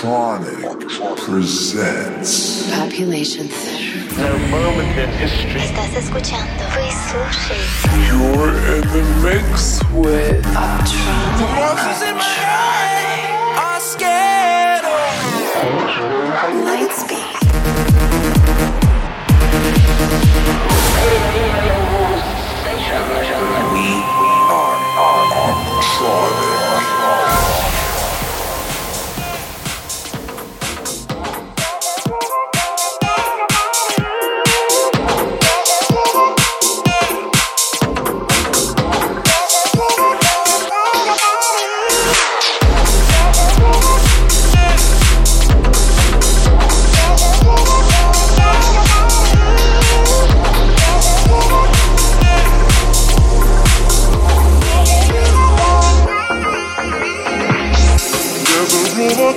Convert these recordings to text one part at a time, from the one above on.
Optronic presents. Population. No moment in history. Estás escuchando. You're in the mix with Optronic. The monsters in my head are scared of Lightspeed. We are Optronic.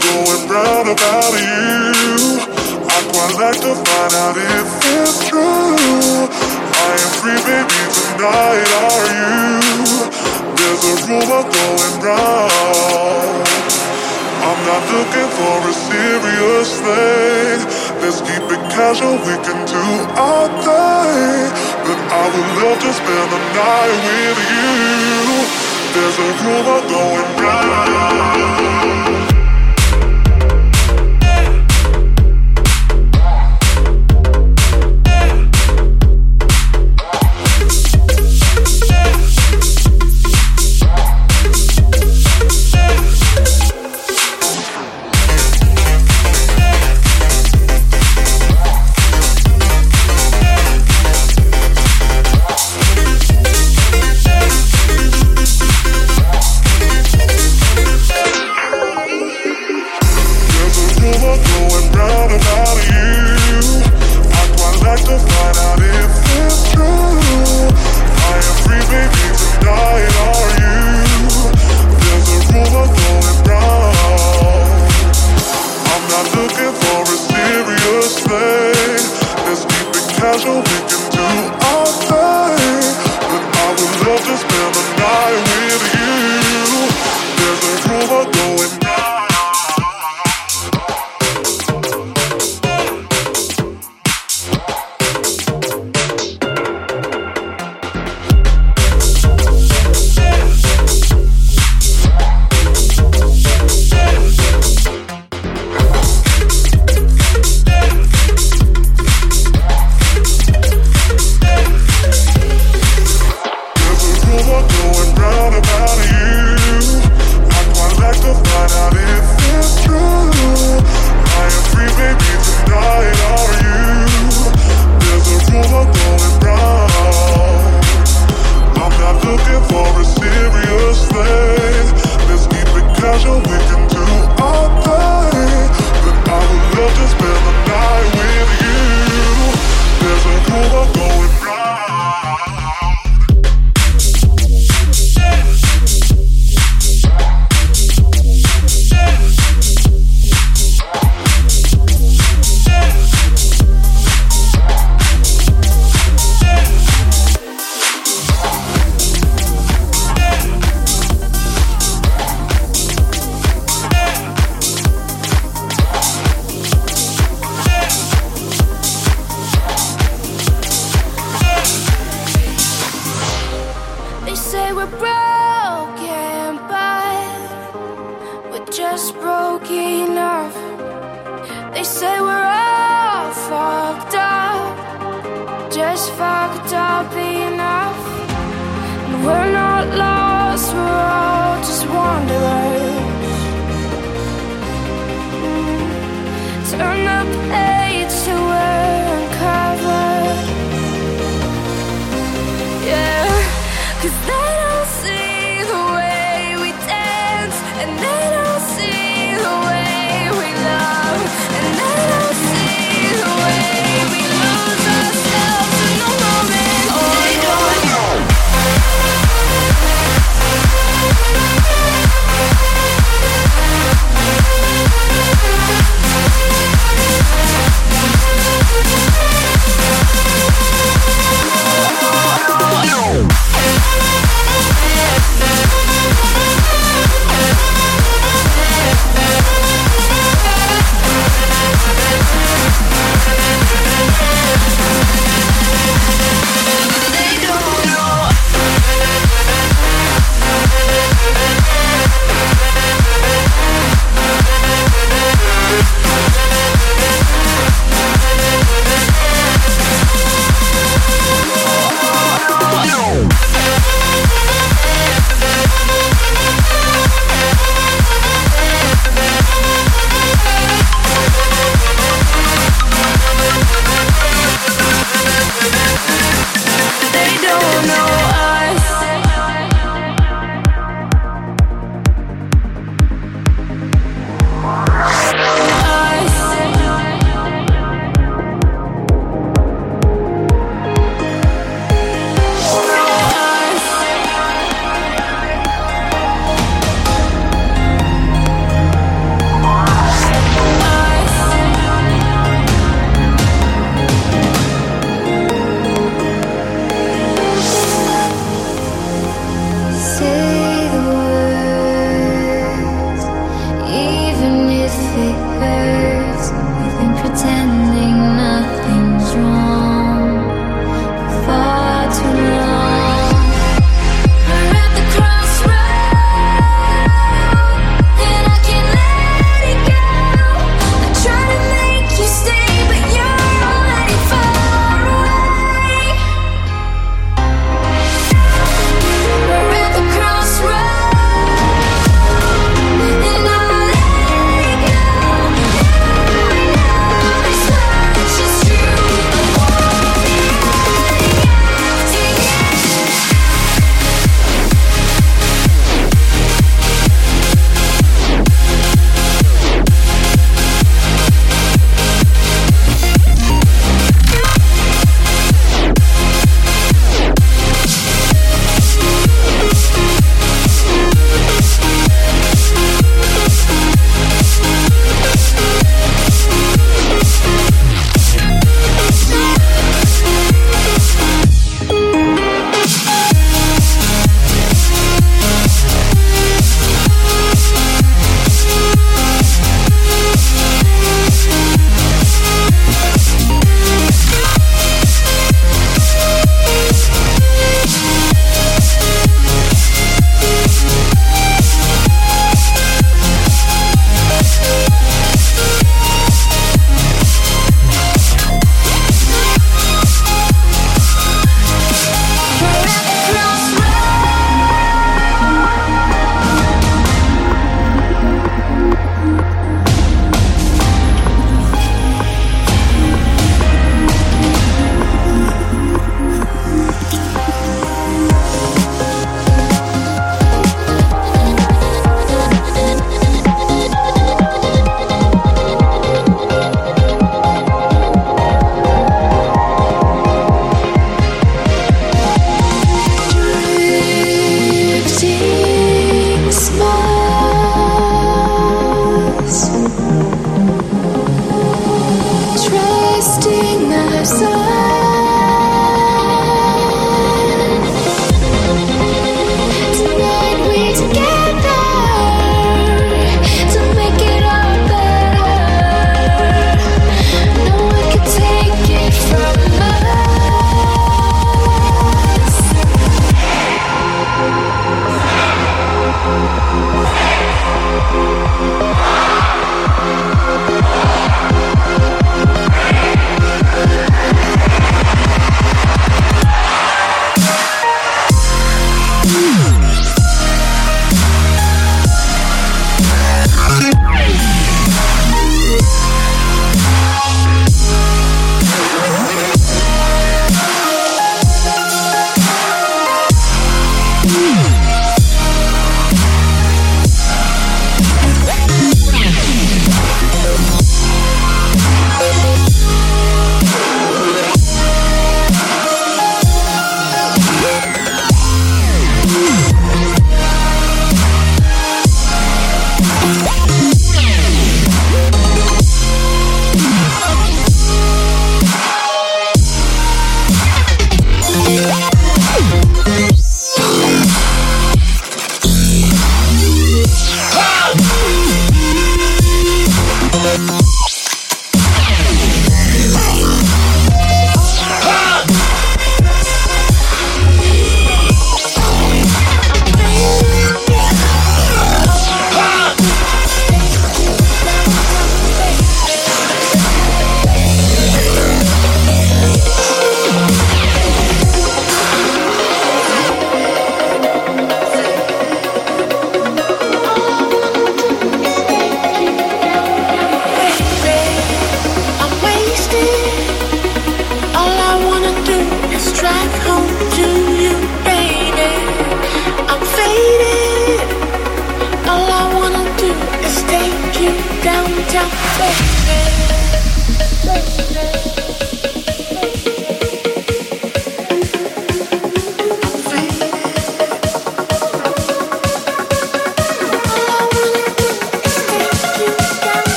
Going round about you, I'd quite like to find out if it's true. I am free, baby, tonight are you? There's a rumor going round. I'm not looking for a serious thing. Let's keep it casual, we can do our thing. But I would love to spend the night with you. There's a rumor going round.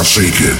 Now shake it.